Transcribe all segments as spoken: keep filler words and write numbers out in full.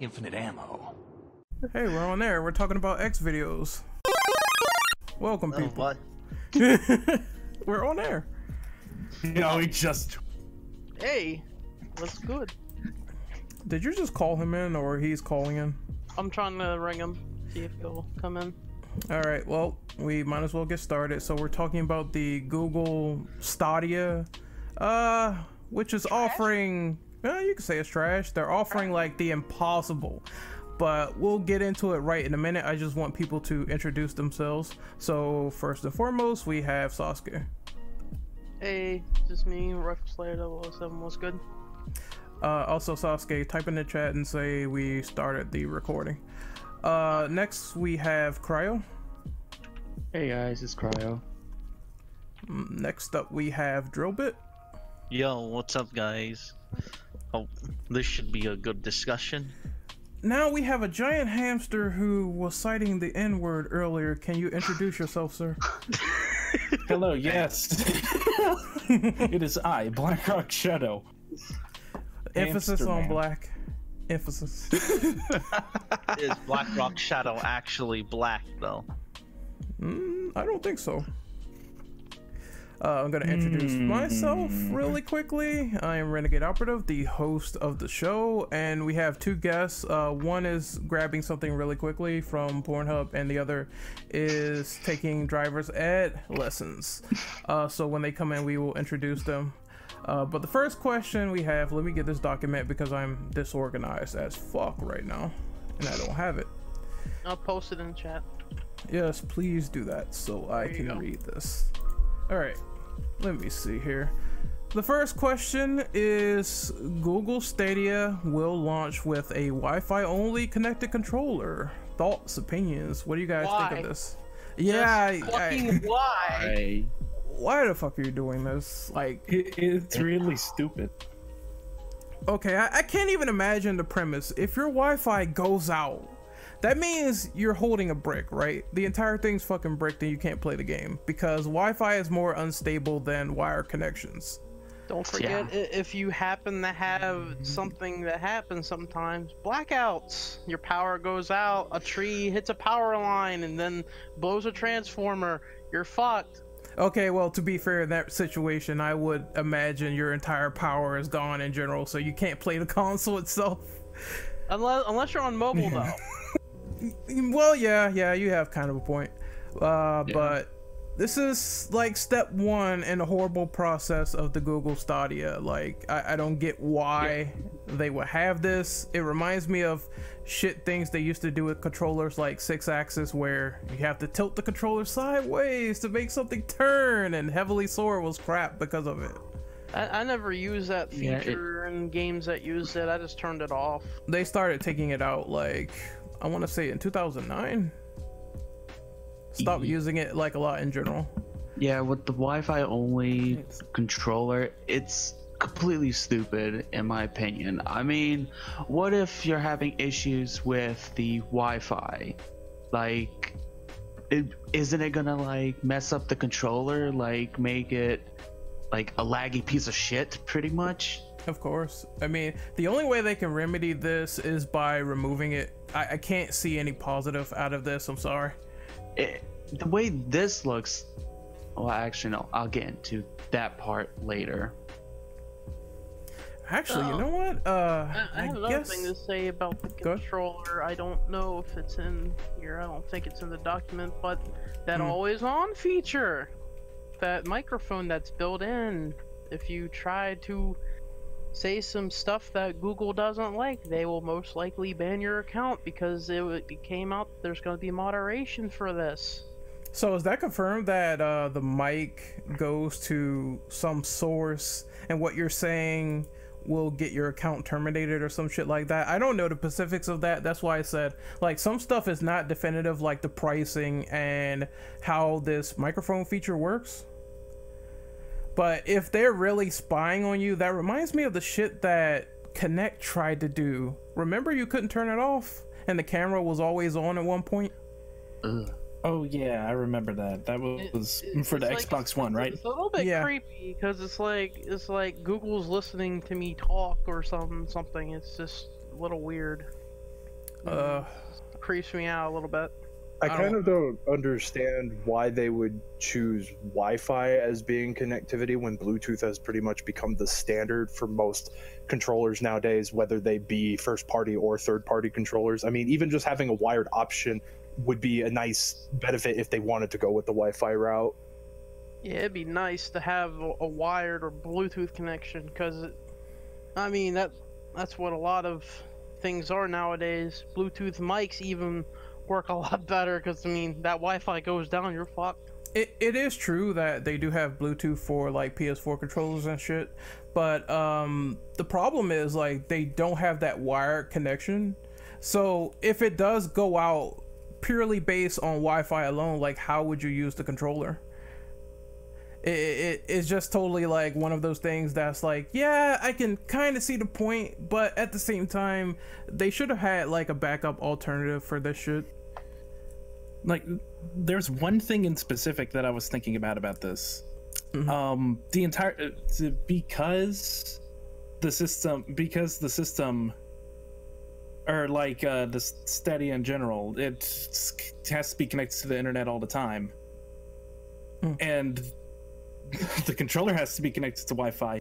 Infinite ammo. Hey, we're on there. We're talking about X videos. Welcome, oh, people. What? We're on there. You know, we just. Hey, what's good? Did you just call him in, or he's calling in? I'm trying to ring him, see if he'll come in. All right. Well, we might as well get started. So we're talking about the Google Stadia, uh, which is trash? offering. Uh, you can say it's trash. They're offering like the impossible. But we'll get into it right in a minute. I just want people to introduce themselves. So first and foremost, we have Sasuke. Hey, just me, Ruxlayer double oh seven, what's good? Uh, also Sasuke, type in the chat and say we started the recording. Uh, next we have Cryo. Hey guys, it's Cryo. Next up we have Drillbit. Yo, what's up guys? Oh, this should be a good discussion. Now we have a giant hamster who was citing the N-word earlier. Can you introduce yourself, sir? Hello, yes. It is I, Black Rock Shadow. Emphasis hamster on man. Black. Emphasis. Is Black Rock Shadow actually black, though? Mm, I don't think so. Uh, I'm going to introduce mm-hmm. myself really quickly. I am Renegade Operative, the host of the show, and we have two guests. Uh, one is grabbing something really quickly from Pornhub, and the other is taking driver's ed lessons. Uh, so when they come in, we will introduce them. Uh, but the first question we have, let me get this document because I'm disorganized as fuck right now, and I don't have it. I'll post it in the chat. Yes, please do that so I can go. read this. All right. Let me see here. The first question is Google Stadia will launch with a Wi-Fi only connected controller. Thoughts, opinions. What do you guys why? think of this? Yeah, I, fucking I, why? Why the fuck are you doing this? Like it, it's really stupid. Okay, I, I can't even imagine the premise. If your Wi-Fi goes out, that means you're holding a brick, right? The entire thing's fucking bricked and you can't play the game because Wi-Fi is more unstable than wire connections. Don't forget yeah. if you happen to have something that happens sometimes, blackouts, your power goes out, a tree hits a power line and then blows a transformer, you're fucked. Okay, well, to be fair, in that situation, I would imagine your entire power is gone in general, so you can't play the console itself. Unless, unless you're on mobile, though. Well, yeah, yeah, you have kind of a point. Uh, yeah. But this is like step one in the horrible process of the Google Stadia. Like, I, I don't get why yeah. they would have this. It reminds me of shit things they used to do with controllers like six axis, where you have to tilt the controller sideways to make something turn, and Heavily Sword was crap because of it. I, I never use that feature yeah, it... in games that use it. I just turned it off. They started taking it out like... I want to say in two thousand nine. Stop e using it like a lot in general. Yeah, with the Wi-Fi only it's... controller, it's completely stupid in my opinion. I mean, what if you're having issues with the Wi-Fi? Like, it, isn't it gonna like mess up the controller? Like, make it like a laggy piece of shit, pretty much. Of course. I mean, the only way they can remedy this is by removing it. I, I can't see any positive out of this. I'm sorry. It, the way this looks... Well, actually, no. I'll get into that part later. Actually, oh. you know what? Uh, I, I have I another guess... thing to say about the controller. I don't know if it's in here. I don't think it's in the document, but that hmm. always-on feature. That microphone that's built in. If you try to... say some stuff that Google doesn't like, they will most likely ban your account because it, it came out there's going to be moderation for this. So is that confirmed that uh, the mic goes to some source and what you're saying will get your account terminated or some shit like that? I don't know the specifics of that. That's why I said like some stuff is not definitive, like the pricing and how this microphone feature works. But if they're really spying on you, that reminds me of the shit that Kinect tried to do. Remember, you couldn't turn it off and the camera was always on at one point? Ugh. Oh yeah, I remember that. That was it, for the like, Xbox One, right? It's a little bit yeah. creepy because it's like it's like Google's listening to me talk or something. Something. It's just a little weird. Uh, it creeps me out a little bit. I, I kind don't... of don't understand why they would choose Wi-Fi as being connectivity when Bluetooth has pretty much become the standard for most controllers nowadays, whether they be first-party or third-party controllers. I mean, even just having a wired option would be a nice benefit if they wanted to go with the Wi-Fi route. Yeah, it'd be nice to have a wired or Bluetooth connection because, I mean, that that's what a lot of things are nowadays. Bluetooth mics even work a lot better because, I mean, that Wi-Fi goes down, you're fucked. It, it is true that they do have Bluetooth for, like, P S four controllers and shit, but um, the problem is, like, they don't have that wired connection. So if it does go out purely based on Wi-Fi alone, like, how would you use the controller? It, it it's just totally like one of those things that's like, yeah, I can kind of see the point, but at the same time, they should have had like a backup alternative for this shit. Like, there's one thing in specific that I was thinking about about this. Mm-hmm. Um, the entire because the system because the system. Or like uh, the Stadia in general, it has to be connected to the internet all the time, mm. and the controller has to be connected to Wi-Fi.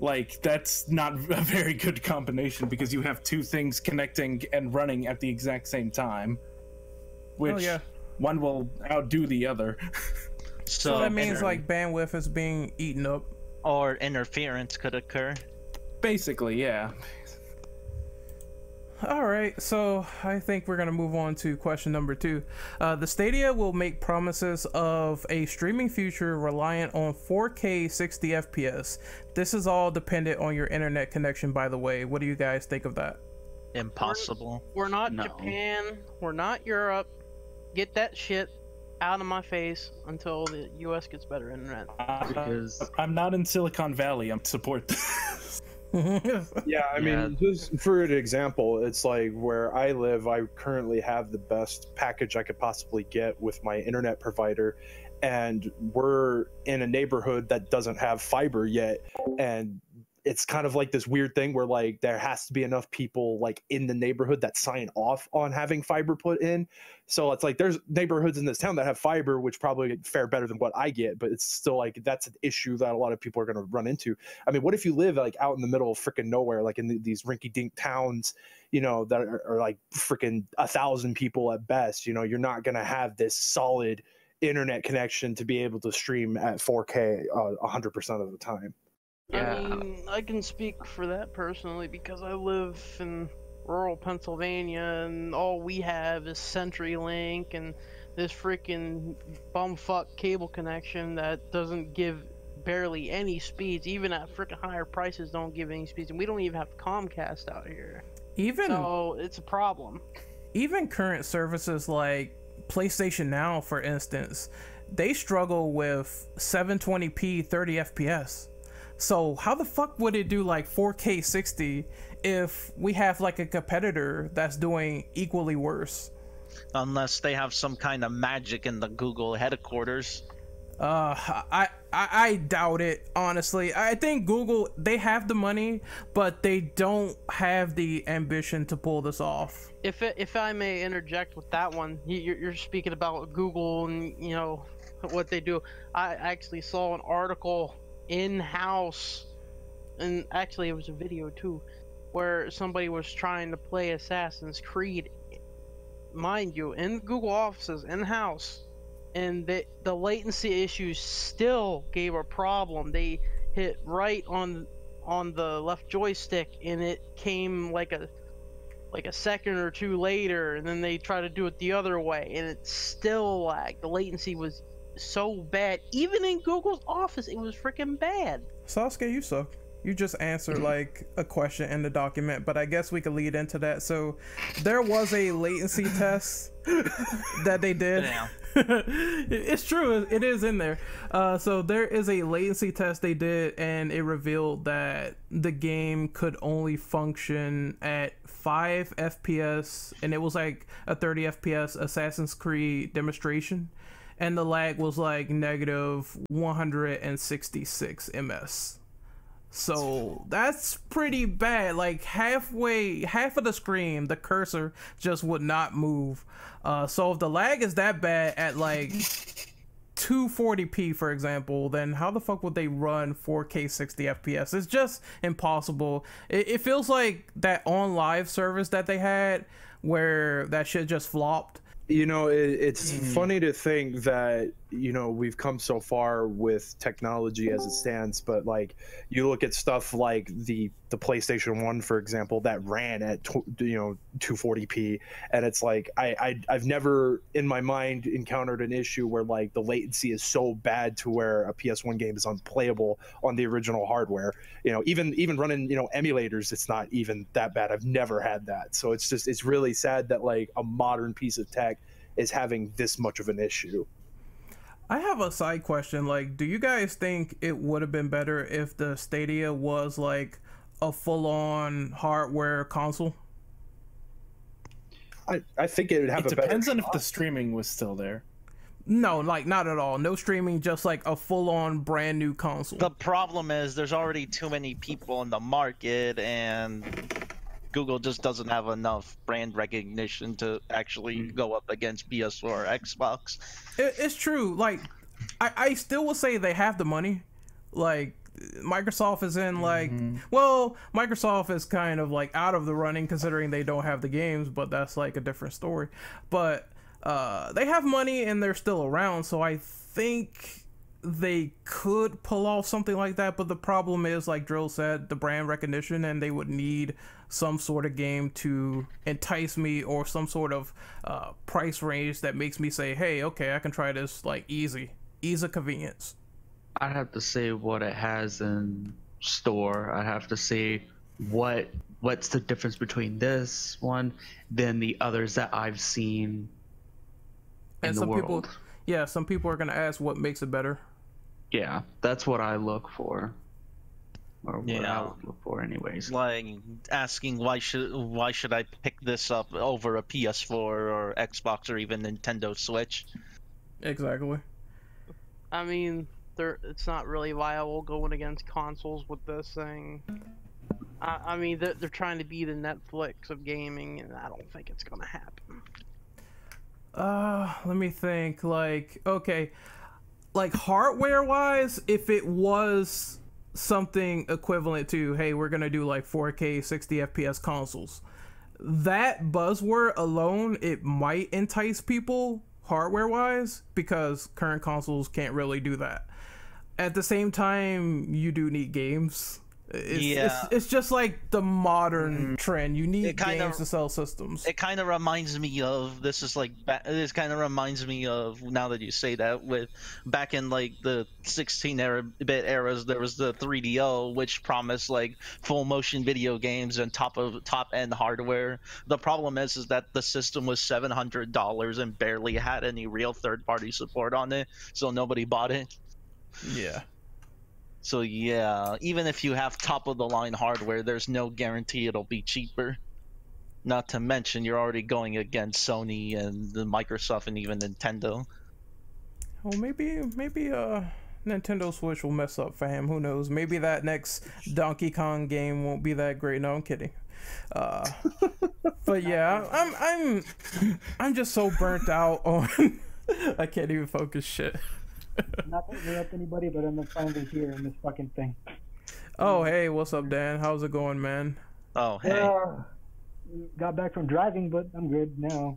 Like, that's not a very good combination because you have two things connecting and running at the exact same time, which oh, yeah. one will outdo the other. So, so that means like bandwidth is being eaten up, or interference could occur. Basically, yeah. All right, so I think we're gonna move on to question number two. Uh, the Stadia will make promises of a streaming future reliant on four K sixty F P S. This is all dependent on your internet connection, by the way. What do you guys think of that? Impossible. We're, we're not no. Japan. We're not Europe. Get that shit out of my face until the U S gets better internet. Uh, because I'm not in Silicon Valley. I'm support this. yeah, I mean, yeah. just for an example, it's like where I live, I currently have the best package I could possibly get with my internet provider, and we're in a neighborhood that doesn't have fiber yet, and it's kind of like this weird thing where like there has to be enough people like in the neighborhood that sign off on having fiber put in. So it's like there's neighborhoods in this town that have fiber, which probably fare better than what I get, but it's still like that's an issue that a lot of people are going to run into. I mean, what if you live like out in the middle of freaking nowhere, like in the, these rinky-dink towns, you know, that are, are like freaking a thousand people at best? You know, you're not going to have this solid internet connection to be able to stream at four K uh, one hundred percent of the time. Yeah. I mean, I can speak for that personally because I live in rural Pennsylvania and all we have is CenturyLink and this freaking bumfuck cable connection that doesn't give barely any speeds. Even at freaking higher prices, don't give any speeds, and we don't even have Comcast out here. Even so, it's a problem. Even current services like PlayStation Now, for instance, they struggle with seven twenty p thirty F P S. So how the fuck would it do like four K sixty if we have like a competitor that's doing equally worse? Unless they have some kind of magic in the Google headquarters. Uh, I, I, I doubt it, honestly. I think Google, they have the money, but they don't have the ambition to pull this off. If, it, if I may interject with that one, you're, you're speaking about Google and, you know, what they do. I actually saw an article in-house, and actually it was a video too, where somebody was trying to play Assassin's Creed, mind you, in Google offices, in-house, and the, the latency issues still gave a problem. They hit right on on the left joystick and it came like a like a second or two later, and then they tried to do it the other way and it still lagged. The latency was so bad, even in Google's office, it was freaking bad. Sasuke, you suck. You just answered like a question in the document, but I guess we could lead into that. So there was a latency test that they did. Yeah. It's true. It is in there. Uh, so there is a latency test they did, and it revealed that the game could only function at five F P S, and it was like a thirty F P S Assassin's Creed demonstration. And the lag was like negative one hundred sixty-six milliseconds. So that's pretty bad. Like halfway, half of the screen, the cursor just would not move. Uh, so if the lag is that bad at like two forty p, for example, then how the fuck would they run four K sixty F P S? It's just impossible. It, it feels like that on live service that they had where that shit just flopped. You know, it, it's mm. funny to think that, you know, we've come so far with technology as it stands, but like you look at stuff like the the PlayStation one, for example, that ran at you know two forty p, and it's like I, I I've never in my mind encountered an issue where like the latency is so bad to where a P S one game is unplayable on the original hardware. You know, even even running you know emulators, it's not even that bad. I've never had that, so it's just it's really sad that like a modern piece of tech is having this much of an issue. I have a side question. Like, do you guys think it would have been better if the Stadia was like a full-on hardware console? I, I think it would have it a better. It depends on if the streaming was still there. No, like not at all. No streaming, just like a full-on brand new console. The problem is there's already too many people in the market, and Google just doesn't have enough brand recognition to actually go up against P S four or Xbox. It, it's true. Like, I, I still will say they have the money. Like, Microsoft is in, like, mm-hmm. well, Microsoft is kind of, like, out of the running considering they don't have the games, but that's, like, a different story. But uh, they have money and they're still around, so I think they could pull off something like that. But the problem is, like Drill said, the brand recognition, and they would need some sort of game to entice me, or some sort of uh, price range that makes me say, hey, okay, I can try this, like easy ease of convenience. I'd have to say what it has in store. I'd have to say what what's the difference between this one than the others that I've seen in and the some world. People, yeah, some people are gonna ask what makes it better. Yeah, that's what I look for, or what yeah. I would look for, anyways. Like asking why should why should I pick this up over a P S four or Xbox or even Nintendo Switch? Exactly. I mean, there it's not really viable going against consoles with this thing. I, I mean, they're, they're trying to be the Netflix of gaming, and I don't think it's gonna happen. Uh, let me think. Like, okay, like hardware-wise, if it was something equivalent to, hey, we're gonna do like four K sixty F P S consoles, that buzzword alone, it might entice people hardware-wise, because current consoles can't really do that. At the same time, you do need games. It's, yeah. it's, it's just like the modern trend. You need kinda, games to sell systems. It kind of reminds me of this is like this kind of reminds me of now that you say that, with back in like the sixteen bit eras, there was the three D O, which promised like full motion video games and top of top end hardware. The problem is is that the system was seven hundred dollars and barely had any real third party support on it, so nobody bought it. Yeah. So yeah, even if you have top-of-the-line hardware, there's no guarantee it'll be cheaper. Not to mention, you're already going against Sony and the Microsoft and even Nintendo. Well, maybe maybe uh, Nintendo Switch will mess up, fam. Who knows? Maybe that next Donkey Kong game won't be that great. No, I'm kidding. Uh, but yeah, I'm I'm I'm just so burnt out on. I can't even focus. Shit. Not that we're up anybody, but I'm finally here in this fucking thing. Oh, hey, what's up, Dan? How's it going, man? Oh, hey. Uh, got back from driving, but I'm good now.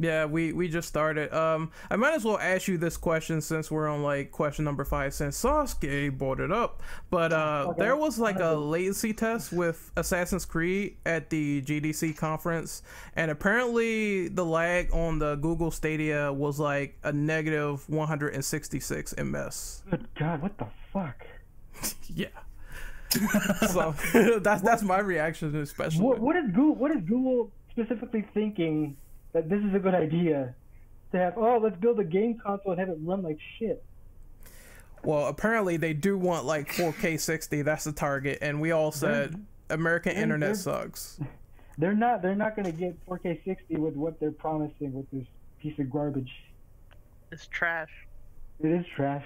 Yeah, we, we just started. Um, I might as well ask you this question since we're on, like, question number five, since Sasuke brought it up. But uh, okay. There was, like, a latency test with Assassin's Creed at the G D C conference, and apparently the lag on the Google Stadia was, like, a negative one hundred sixty-six milliseconds. Good God, what the fuck? Yeah. So that's that's my reaction, especially. What, what is Google? What is Google specifically thinking that this is a good idea to have? Oh, let's build a game console and have it run like shit. Well, apparently they do want like four K sixty. That's the target, and we all said they're, American they're, internet they're, sucks. They're not. They're not going to get four K sixty with what they're promising with this piece of garbage. It's trash. It is trash.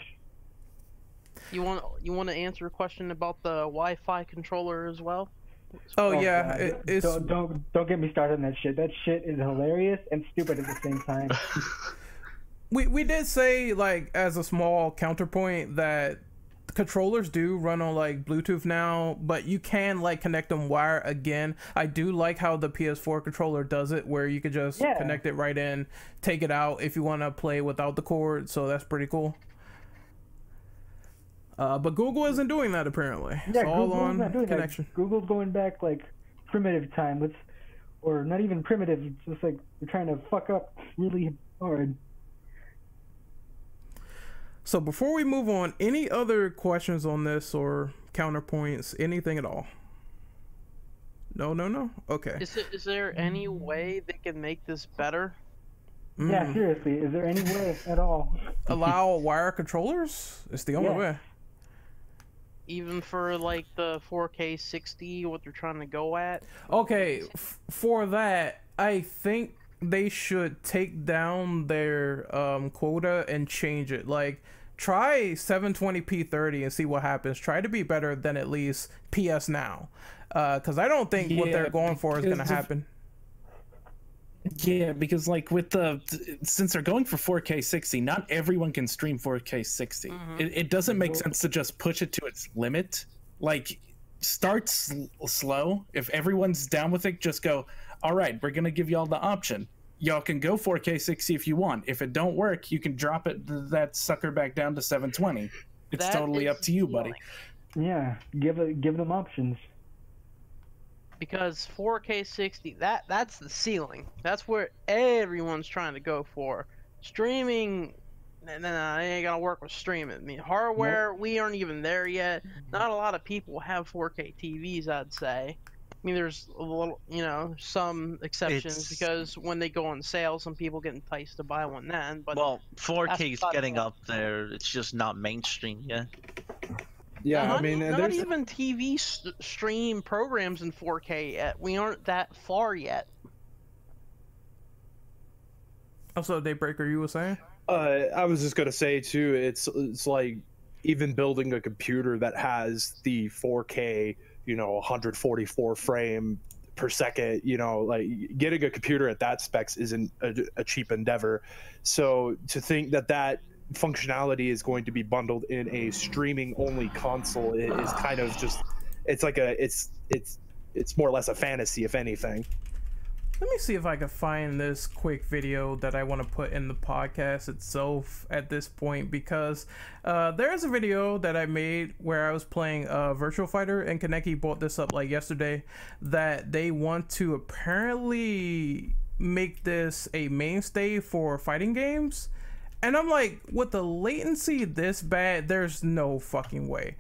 You want you want to answer a question about the Wi-Fi controller as well? Oh, oh yeah, it, it's don't, don't don't get me started on that shit. That shit is hilarious and stupid at the same time. we we did say, like, as a small counterpoint, that controllers do run on like Bluetooth now, but you can like connect them wire again. I do like how the P S four controller does it, where you could just yeah. connect it right in, take it out if you want to play without the cord. So that's pretty cool. Uh, but Google isn't doing that, apparently. Yeah, it's all on connection. That. Google's going back like primitive time. Let's, or not even primitive. It's just like they're trying to fuck up really hard. So before we move on, any other questions on this or counterpoints, anything at all? No, no, no. Okay. Is it, is there any way they can make this better? Mm. Yeah, seriously. Is there any way at all? Allow wire controllers? It's the only yeah. way. Even for like the four K sixty, what they're trying to go at. Okay, f for that, I think they should take down their um, quota and change it. Like, try seven twenty p thirty and see what happens. Try to be better than at least P S Now, because uh, I don't think yeah, what they're going for is going to happen. Yeah, because like with the since they're going for four K sixty, not everyone can stream four K sixty. Mm-hmm. it, it doesn't make sense to just push it to its limit. Like, start sl slow. If everyone's down with it, just go, all right, we're gonna give y'all the option. Y'all can go four K sixty if you want. If it don't work, you can drop it that sucker back down to seven twenty. It's that totally up to you, buddy. Yeah, give it, give them options. Because four K sixty, that that's the ceiling. That's where everyone's trying to go for. Streaming, nah, nah, it ain't gonna work with streaming. I mean, hardware, nope. we aren't even there yet. Not a lot of people have four K T Vs, I'd say. I mean, there's a little, you know, some exceptions it's... because when they go on sale, some people get enticed to buy one then. But well, four K's getting up there. It's just not mainstream yet. Yeah, not, I mean, not there's... even T V st stream programs in four K yet. We aren't that far yet. Also, Daybreaker, you were saying? Uh, I was just gonna say too. It's it's like even building a computer that has the four K, you know, one hundred forty-four frame per second. You know, like getting a computer at that specs isn't a, a cheap endeavor. So to think that that functionality is going to be bundled in a streaming only console it is kind of just it's like a it's it's it's more or less a fantasy, if anything. Let me see if I can find this quick video that I want to put in the podcast itself at this point, because uh there is a video that I made where I was playing uh Virtual Fighter, and Kaneki brought this up like yesterday, that they want to apparently make this a mainstay for fighting games. And I'm like, with the latency this bad, there's no fucking way.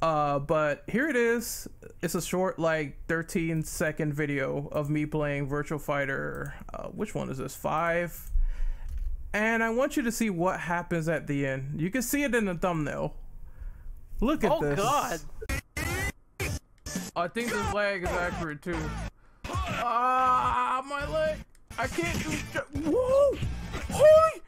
Uh, but here it is. It's a short, like, thirteen second video of me playing Virtual Fighter. Uh, which one is this? Five. And I want you to see what happens at the end. You can see it in the thumbnail. Look at oh, this. Oh, God. I think this lag is accurate, too. Ah, uh, my leg. I can't do... Whoa! Holy...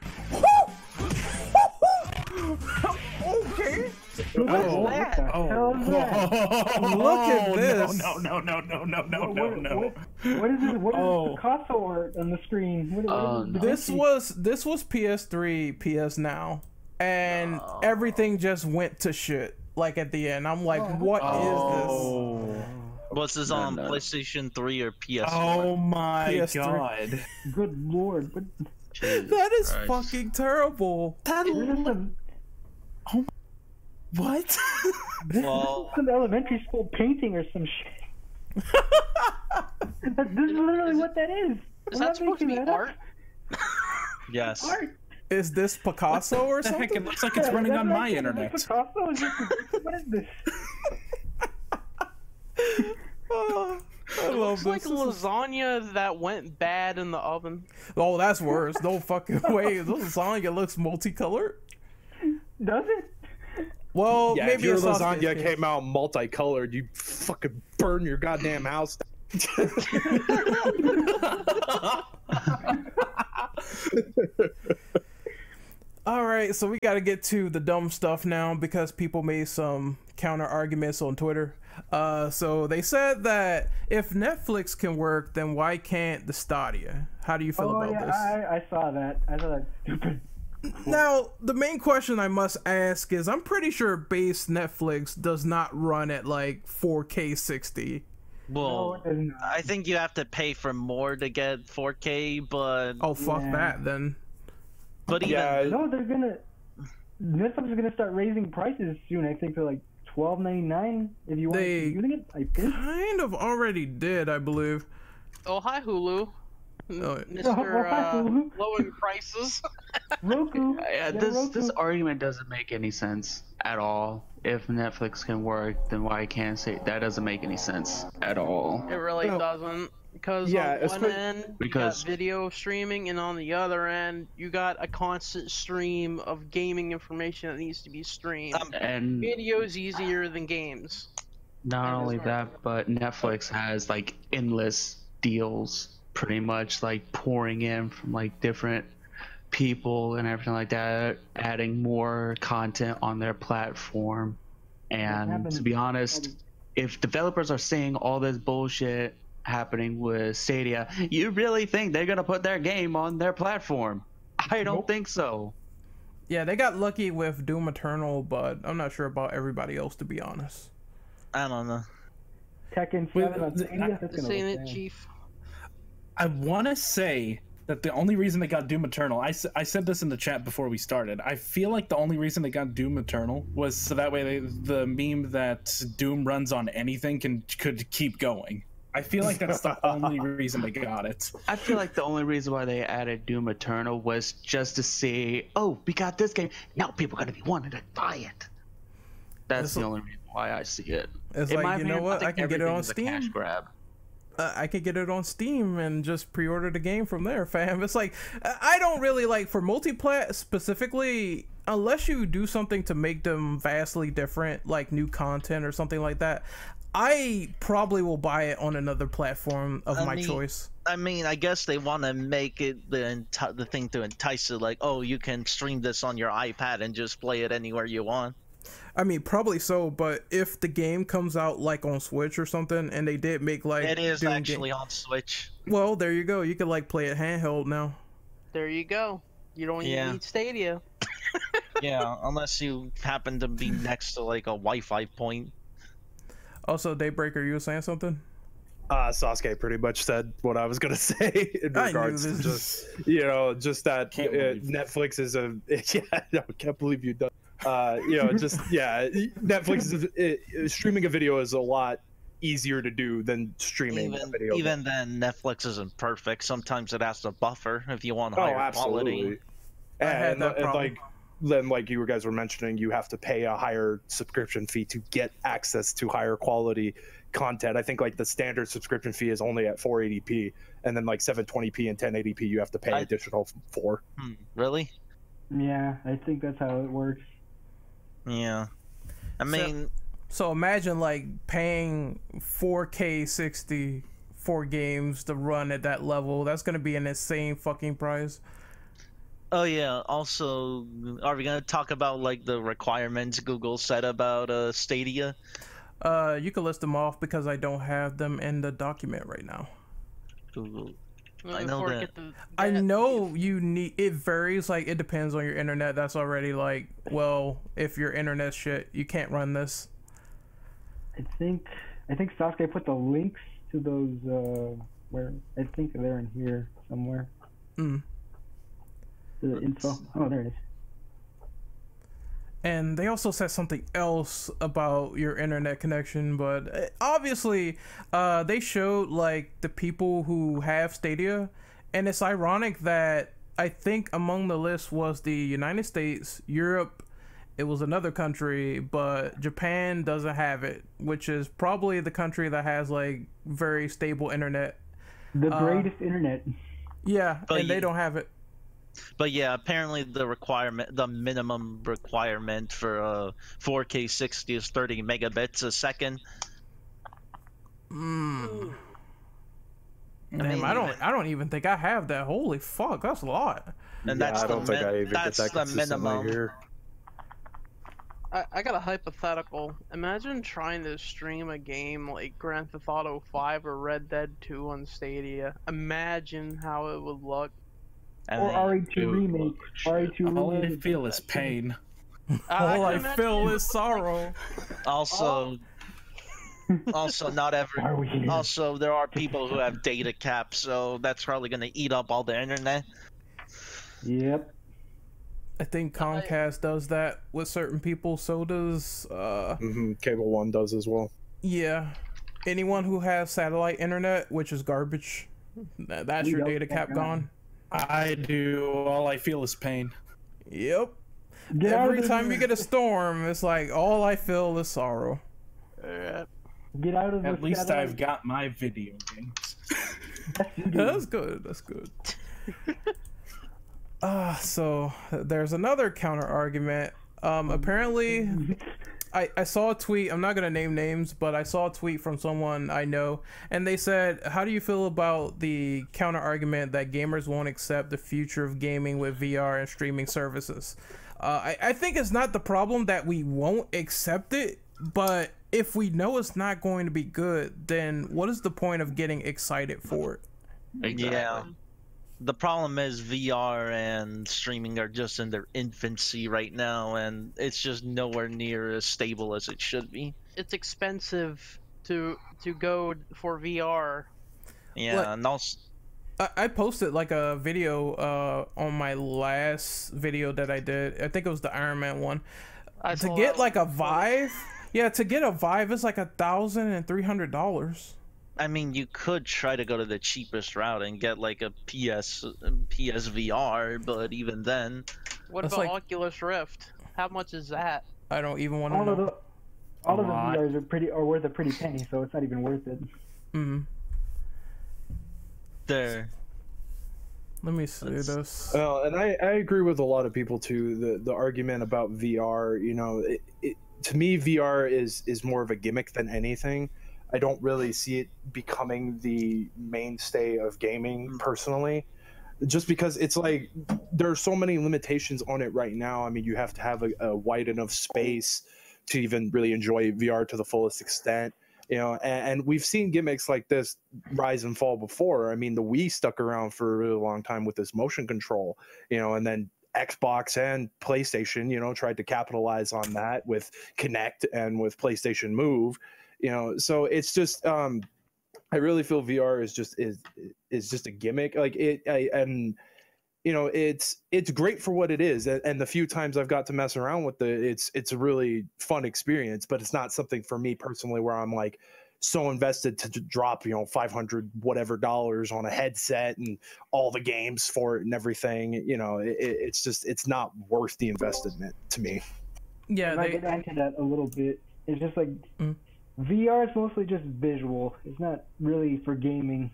Okay. What oh, that? Oh. oh, look at this! No, no, no, no, no, no, no, no. What, what, what is this? What is oh. the console art on the screen? What, what uh, no. This was this was P S three, P S Now, and oh. everything just went to shit. Like at the end, I'm like, oh. what oh. is this? Was this on no, no. PlayStation three or P S four? Oh my P S three. God! Good lord! What? Jesus that is Christ. Fucking terrible. That oh my. What? This well, is some elementary school painting or some shit. This is literally is it, what that is. Is that supposed to be that art? Yes. Art. Is this Picasso or something? Heck, it looks like it's yeah, running on my internet. Picasso? What is this? It's like lasagna that went bad in the oven. Oh, that's worse. No fucking way. This lasagna looks multicolored. Does it? Well, yeah, maybe if your lasagna came out multicolored, you fucking burn your goddamn house down. All right, so we got to get to the dumb stuff now because people made some counter arguments on Twitter. Uh, so they said that if Netflix can work, then why can't the Stadia? How do you feel oh, about yeah, this? I, I saw that. I saw that. Stupid. Now, the main question I must ask is, I'm pretty sure base Netflix does not run at like four K sixty. Well, no, I think you have to pay for more to get four K, but oh fuck yeah. that then. But even yeah. no, they're gonna Netflix is gonna start raising prices soon. I think they're like twelve ninety-nine if you want. They using it, I think. Kind of already did, I believe. Oh hi Hulu. No, Mister Uh, lowering prices. Roku. Yeah, this yeah, Roku. This argument doesn't make any sense at all. If Netflix can work, then why can't say that doesn't make any sense at all? It really no. doesn't, because yeah, on one end because you got video streaming, and on the other end you got a constant stream of gaming information that needs to be streamed. Um, and video's easier than games. Not that only that, but Netflix has like endless deals. Pretty much like pouring in from like different people and everything like that, adding more content on their platform. And to be honest, if developers are seeing all this bullshit happening with Stadia, you really think they're gonna put their game on their platform? I don't nope. think so. Yeah, they got lucky with Doom Eternal, but I'm not sure about everybody else, to be honest. I don't know. Tekken seven on Stadia? That's seen it, Chief. I want to say that the only reason they got Doom Eternal, I, I said this in the chat before we started, I feel like the only reason they got Doom Eternal was so that way they, the meme that Doom runs on anything can could keep going. I feel like that's the only reason they got it. I feel like the only reason why they added Doom Eternal was just to see, oh, we got this game, now people are going to be wanting to buy it. That's it's the like, only reason why I see it. It's in like, my you opinion, know what, I, I can get it on Steam. Cash grab. Uh, I could get it on Steam and just pre-order the game from there, fam. It's like, I don't really like, for multiplat specifically, unless you do something to make them vastly different, like new content or something like that, I probably will buy it on another platform of I my mean, choice. I mean, I guess they want to make it the, the thing to entice it, like, oh, you can stream this on your iPad and just play it anywhere you want. I mean, probably so, but if the game comes out like on Switch or something, and they did make like it is Doom actually game, on Switch. Well, there you go. You can like play it handheld now. There you go. You don't yeah. even need Stadia. Yeah, unless you happen to be next to like a Wi-Fi point. Also, Daybreaker, you were saying something? Uh, Sasuke pretty much said what I was gonna say in regards to just you know just that uh, Netflix is a yeah. I can't believe you done. Uh, you know, just yeah, Netflix is it, streaming a video is a lot easier to do than streaming even, a video. Even then, Netflix isn't perfect. Sometimes it has to buffer if you want higher oh, quality. And, I had that and, and like then, like you guys were mentioning, you have to pay a higher subscription fee to get access to higher quality content. I think like the standard subscription fee is only at four eighty p, and then like seven twenty p and ten eighty p you have to pay I, additional for. Really? Yeah, I think that's how it works. Yeah, I mean, so, so imagine like paying four K sixty for games to run at that level. That's gonna be an insane fucking price. Oh yeah. Also, are we gonna talk about like the requirements Google said about uh, Stadia? Uh, you can list them off because I don't have them in the document right now. Google. I know that. The, I know you need. It varies. Like it depends on your internet. That's already like, well, if your internet shit, you can't run this. I think. I think Sasuke put the links to those. Uh, where I think they're in here somewhere. Mm. The info. Oh, there it is. And they also said something else about your internet connection, but obviously uh, they showed like the people who have Stadia, and it's ironic that I think among the list was the United States, Europe, it was another country, but Japan doesn't have it, which is probably the country that has like very stable internet. The greatest uh, internet. Yeah, but and you, they don't have it. But yeah, apparently the requirement, the minimum requirement for uh, four K sixty is thirty megabits a second. Mm. Damn, I, mean, I don't. I don't even think I have that. Holy fuck, that's a lot. And yeah, that's I don't the think I even that's get that the minimum. Here. I, I got a hypothetical. Imagine trying to stream a game like Grand Theft Auto five or Red Dead two on Stadia. Imagine how it would look. And or R E two remake. R E two remake. All I feel is pain. Uh, All I, I feel is sorrow. Also, also not every. Also, there are people who have data caps, so that's probably going to eat up all the internet. Yep. I think Comcast does that with certain people. So does uh, mm-hmm. Cable One does as well. Yeah, anyone who has satellite internet, which is garbage, that's we your data cap that gone. I do. All I feel is pain. Yep. Get Every time you get a storm, it's like all I feel is sorrow. Get out of. At least satellite. I've got my video games. That's good. That's good. Uh, so there's another counter argument. Um, apparently, I, I saw a tweet. I'm not going to name names, but I saw a tweet from someone I know. And they said, how do you feel about the counter argument that gamers won't accept the future of gaming with V R and streaming services? Uh, I, I think it's not the problem that we won't accept it, but if we know it's not going to be good, then what is the point of getting excited for it? Exactly. Yeah. The problem is V R and streaming are just in their infancy right now, and it's just nowhere near as stable as it should be. It's expensive to to go for V R. Yeah, well, and also I, I posted like a video uh, on my last video that I did. I think it was the Iron Man one. I to get like a Vive, yeah, to get a Vive is like a thousand and three hundred dollars. I mean, you could try to go to the cheapest route and get like a P S P S V R, but even then, what about like, Oculus Rift? How much is that? I don't even want to all know. Of the, all of the V Rs are pretty are worth a pretty penny, so it's not even worth it. Mm-hmm. There. Let me see Let's... this. Oh, and I I agree with a lot of people too. The the argument about V R, you know, it, it, to me V R is is more of a gimmick than anything. I don't really see it becoming the mainstay of gaming personally, just because it's like there are so many limitations on it right now. I mean, you have to have a, a wide enough space to even really enjoy V R to the fullest extent, you know, and, and we've seen gimmicks like this rise and fall before. I mean, the Wii stuck around for a really long time with this motion control, you know, and then Xbox and PlayStation, you know, tried to capitalize on that with Kinect and with PlayStation Move. You know, so it's just um, I really feel V R is just is is just a gimmick. Like it, I, and you know, it's it's great for what it is. And the few times I've got to mess around with it, it's it's a really fun experience. But it's not something for me personally where I'm like so invested to drop you know five hundred whatever dollars on a headset and all the games for it and everything. You know, it, it's just it's not worth the investment to me. Yeah, they... I get into that a little bit. It's just like. Mm. V R is mostly just visual. It's not really for gaming.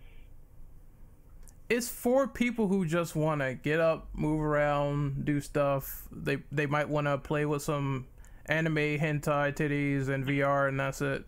It's for people who just want to get up, move around, do stuff. They they might want to play with some anime, hentai, titties, and V R, and that's it.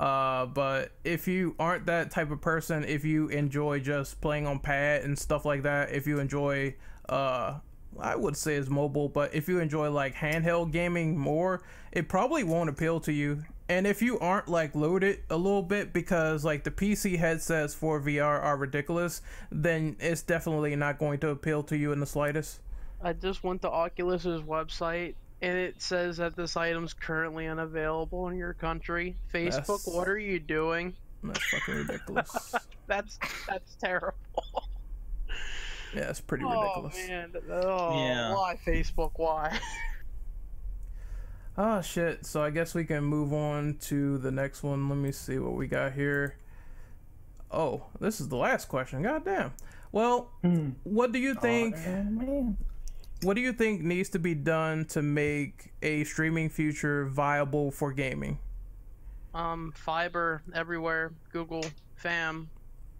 Uh, but if you aren't that type of person, if you enjoy just playing on pad and stuff like that, if you enjoy, uh, I would say it's mobile, but if you enjoy like handheld gaming more, it probably won't appeal to you. And if you aren't like loaded a little bit because like the P C headsets for V R are ridiculous, then it's definitely not going to appeal to you in the slightest. I just went to Oculus's website and it says that this item's currently unavailable in your country. Facebook, that's, what are you doing? That's fucking ridiculous. that's that's terrible. Yeah, it's pretty oh, ridiculous. Man. Oh man. Yeah. Why Facebook? Why? Oh shit, so I guess we can move on to the next one. Let me see what we got here. Oh, this is the last question. God damn. Well, mm. what do you think? Oh, What do you think needs to be done to make a streaming future viable for gaming? Um, fiber everywhere. Google, fam.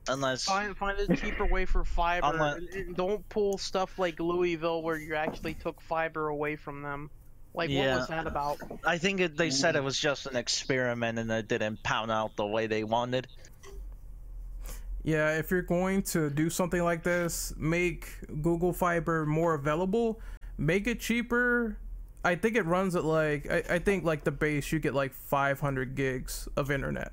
Unless find, find a cheaper way for fiber. Unless... And, and don't pull stuff like Louisville where you actually took fiber away from them. Like, yeah. What was that about? I think it, they said it was just an experiment and it didn't pound out the way they wanted. Yeah, if you're going to do something like this, make Google Fiber more available, make it cheaper. I think it runs at like, I, I think like the base, you get like five hundred gigs of internet.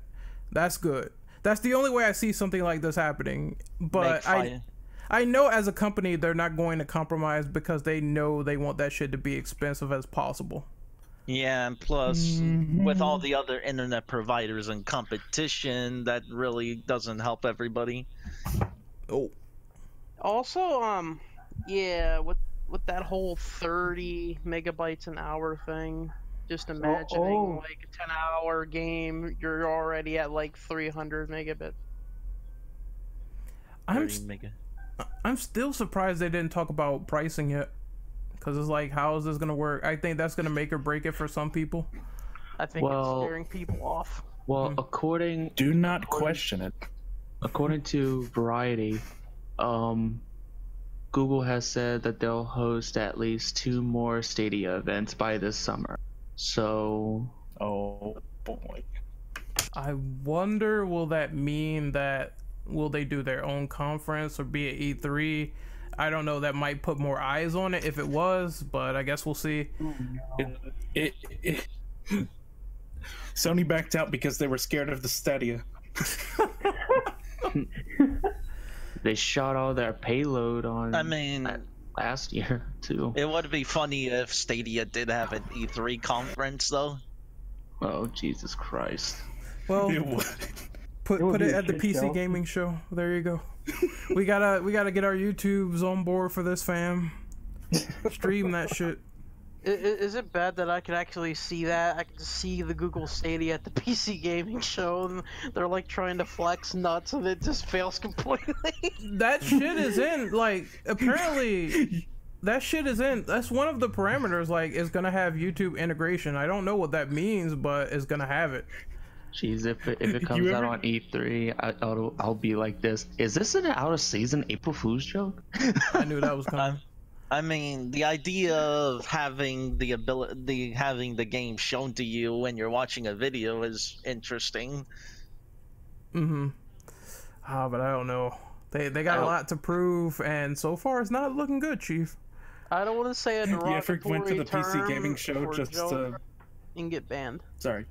That's good. That's the only way I see something like this happening. But I, I know as a company, they're not going to compromise because they know they want that shit to be expensive as possible. Yeah, and plus, mm-hmm. with all the other internet providers and competition, that really doesn't help everybody. Oh. Also, um, yeah, with with that whole thirty megabytes an hour thing, just imagining oh, oh. like a ten hour game, you're already at like three hundred megabits. I'm mega. I'm still surprised they didn't talk about pricing yet. Because it's like, how is this going to work? I think that's going to make or break it for some people. I think well, it's scaring people off. Well, mm-hmm. according... Do not according, question it. According to Variety, um, Google has said that they'll host at least two more Stadia events by this summer. So... Oh, boy. I wonder, will that mean that... Will they do their own conference or be at E three? I don't know. That might put more eyes on it if it was, but I guess we'll see. It, it, it, Sony backed out because they were scared of the Stadia. They shot all their payload on. I mean, last year too. It would be funny if Stadia did have an E three conference, though. Oh Jesus Christ! Well, it would. Put it put it at the P C show. Gaming Show. There you go. we gotta we gotta get our YouTubes on board for this, fam. Stream that shit. Is, is it bad that I could actually see that? I could see the Google Stadia at the P C Gaming Show, and they're like trying to flex nuts, and it just fails completely. That shit is in. Like apparently, that shit is in. That's one of the parameters. Like, it's gonna have YouTube integration. I don't know what that means, but it's gonna have it. Jeez, if it, if it comes ever... out on E three, I, I'll, I'll be like this. Is this an out-of-season April Fool's joke? I knew that was coming. I mean, the idea of having the ability, the, having the game shown to you when you're watching a video is interesting. Mm-hmm. Ah, but I don't know. They they got a lot to prove, and so far it's not looking good, Chief. I don't want to say a derogatory term. Yeah, went to the P C Gaming Show just to... and get banned. Sorry.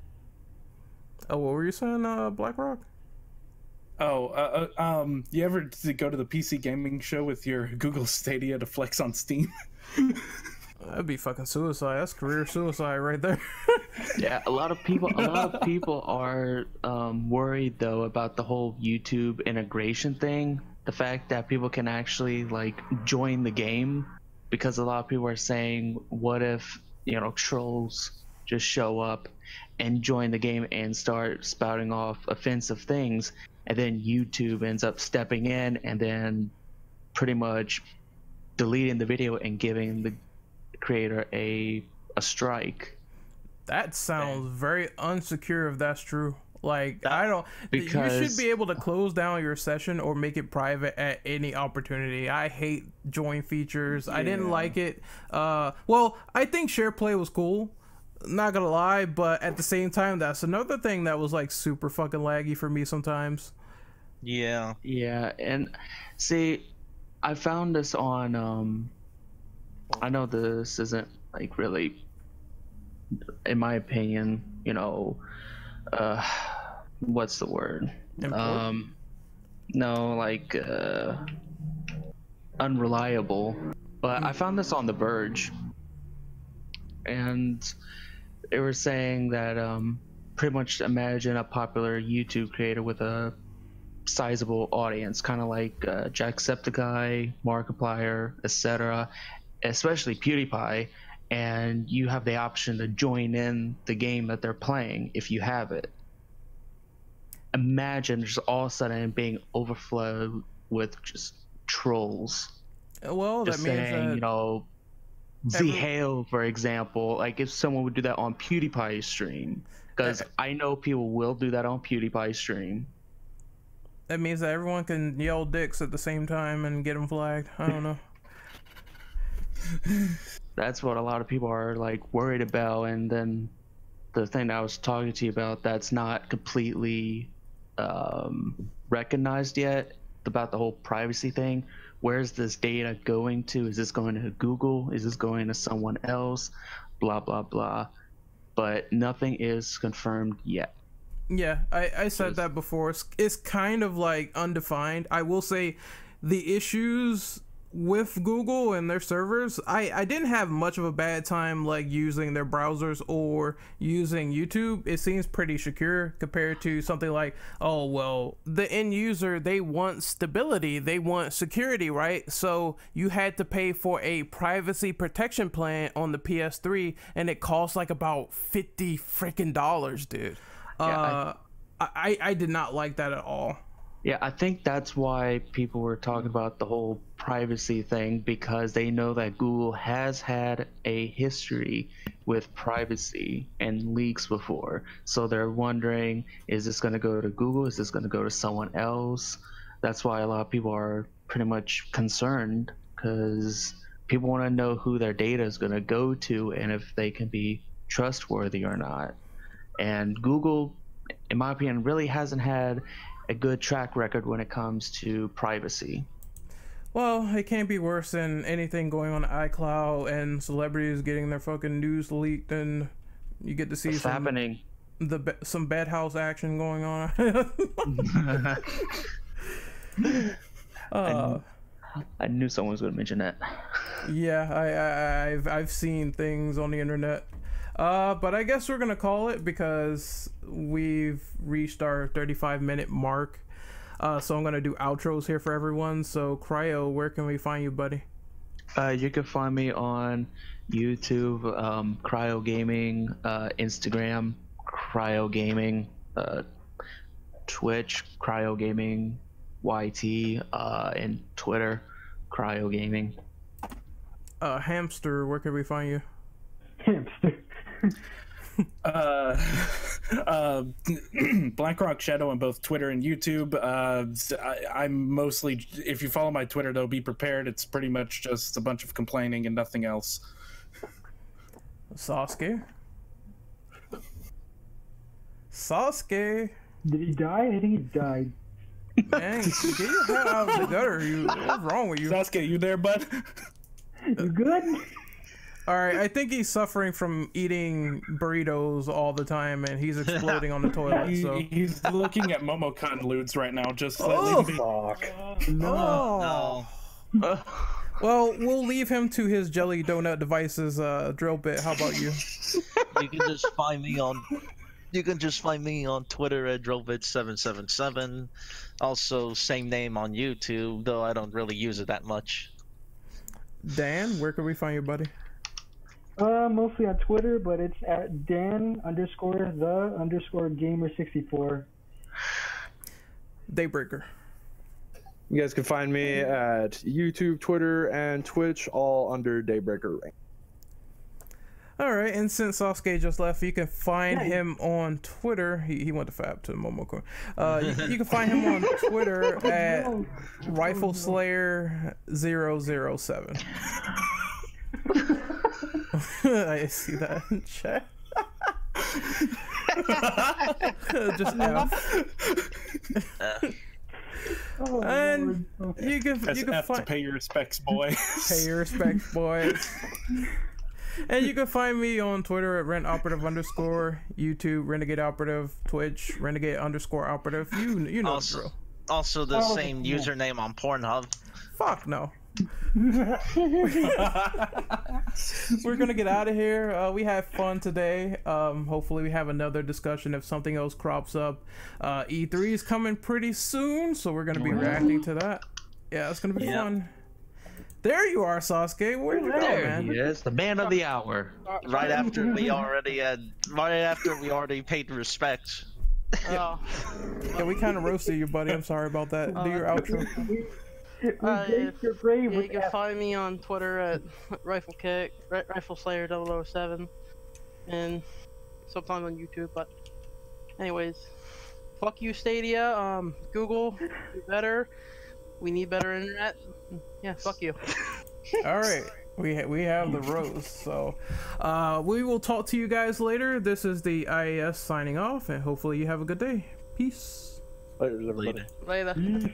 Oh, what were you saying, uh, BlackRock? Oh, uh, um, you ever go to the P C Gaming Show with your Google Stadia to flex on Steam? That'd be fucking suicide. That's career suicide right there. Yeah, a lot of people, a lot of people are um, worried though about the whole YouTube integration thing. The fact that people can actually like join the game, because a lot of people are saying, "What if you know trolls just show up?" and join the game and start spouting off offensive things, and then YouTube ends up stepping in and then pretty much deleting the video and giving the creator a a strike. That sounds very unsecure if that's true. Like that, I don't because, you should be able to close down your session or make it private at any opportunity. I hate join features. Yeah. I didn't like it. Uh well, I think SharePlay was cool. Not gonna lie, but at the same time, that's another thing that was like super fucking laggy for me sometimes. Yeah, yeah, and see, I found this on. Um, I know this isn't like really, in my opinion, you know, uh, what's the word? Important. Um, no, like uh, unreliable. But I found this on The Verge, and they were saying that um, pretty much imagine a popular YouTube creator with a sizable audience, kind of like uh, Jacksepticeye, Markiplier, et cetera, especially PewDiePie, and you have the option to join in the game that they're playing if you have it. Imagine just all of a sudden being overflowed with just trolls. Well, that just means saying, that... you know, Z Hale, for example, like if someone would do that on PewDiePie's stream, because okay. I know people will do that on PewDiePie's stream. That means that everyone can yell dicks at the same time and get them flagged. I don't know. That's what a lot of people are like worried about, and then the thing I was talking to you about that's not completely um, recognized yet about the whole privacy thing. Where's this data going to? Is this going to Google? Is this going to someone else? Blah, blah, blah. But nothing is confirmed yet. Yeah, I, I said that before. It's, it's kind of like undefined. I will say the issues with Google and their servers, I, I didn't have much of a bad time like using their browsers or using YouTube. It seems pretty secure compared to something like, oh, well, the end user, they want stability, they want security, right? So you had to pay for a privacy protection plan on the P S three, and it cost like about fifty freaking dollars, dude. Yeah, uh, I, I, I did not like that at all. Yeah, I think that's why people were talking about the whole privacy thing, because they know that Google has had a history with privacy and leaks before. So they're wondering, is this going to go to Google? Is this going to go to someone else? That's why a lot of people are pretty much concerned, because people want to know who their data is going to go to and if they can be trustworthy or not. And Google, in my opinion, really hasn't had a good track record when it comes to privacy. Well, it can't be worse than anything going on iCloud and celebrities getting their fucking news leaked, and you get to see what's some, happening. The some bad house action going on. uh, I, I knew someone was going to mention that. Yeah, I, I, I've I've seen things on the internet. Uh, but I guess we're gonna call it because we've reached our thirty-five minute mark. Uh, so I'm gonna do outros here for everyone. So Cryo, where can we find you, buddy? Uh, you can find me on YouTube, um, Cryo Gaming, uh, Instagram, Cryo Gaming, uh, Twitch, Cryo Gaming, Y T, uh, and Twitter, Cryo Gaming. Uh, Hamster, where can we find you? Hamster. uh, uh, Blackrock Shadow on both Twitter and YouTube. Uh, I, I'm mostly, if you follow my Twitter though, be prepared. It's pretty much just a bunch of complaining and nothing else. Sasuke? Sasuke? Did he die? I think he died. Man, get your head out of the gutter. You, what's wrong with you? Sasuke, you there, bud? You good? All right, I think he's suffering from eating burritos all the time, and he's exploding on the toilet. So he, he's looking at Momocon lewds right now. Just oh, fuck. No. no. no. Well, we'll leave him to his jelly donut devices. Uh, drill bit. How about you? You can just find me on. You can just find me on Twitter at drill bit seven seven seven. Also, same name on YouTube, though I don't really use it that much. Dan, where can we find you, buddy? Uh, mostly on Twitter, but it's at Dan underscore the underscore gamer sixty-four. Daybreaker. You guys can find me at YouTube, Twitter, and Twitch, all under Daybreaker Ring. All right, and since Sasuke just left, you can find nice. him on Twitter. He, he went to Fab to Momoko. Uh, you, you can find him on Twitter at no. Rifle Slayer zero zero seven. I see that in chat. Just F. Oh, and Lord. you can Press you can F find to pay your respects, boy. Pay your respects, boy. And you can find me on Twitter at rentoperative underscore, YouTube renegade operative, Twitch renegade underscore operative. You you know also, the drill. Also the oh, same yeah. username on Pornhub. Fuck no. We're gonna get out of here. Uh, we had fun today. Um, hopefully we have another discussion if something else crops up. uh, E three is coming pretty soon, so we're gonna be reacting to that. Yeah, it's gonna be yeah. fun. There you are, Sasuke. Where'd you go, man? Yes, the man of the hour. Right after we already had, right after we already paid respect. Yeah, oh. yeah we kind of roasted you, buddy. I'm sorry about that. Uh, do your outro. We uh, if, your grave yeah, with you can follow me on Twitter at RifleKick, Rifle Slayer double oh seven, and sometimes on YouTube. But anyways, fuck you, Stadia. Um, Google, do better. We need better internet. Yeah, fuck you. All right. We, ha we have the rose, so uh, we will talk to you guys later. This is the I A S signing off, and hopefully you have a good day. Peace. Later, everybody. Later. Later.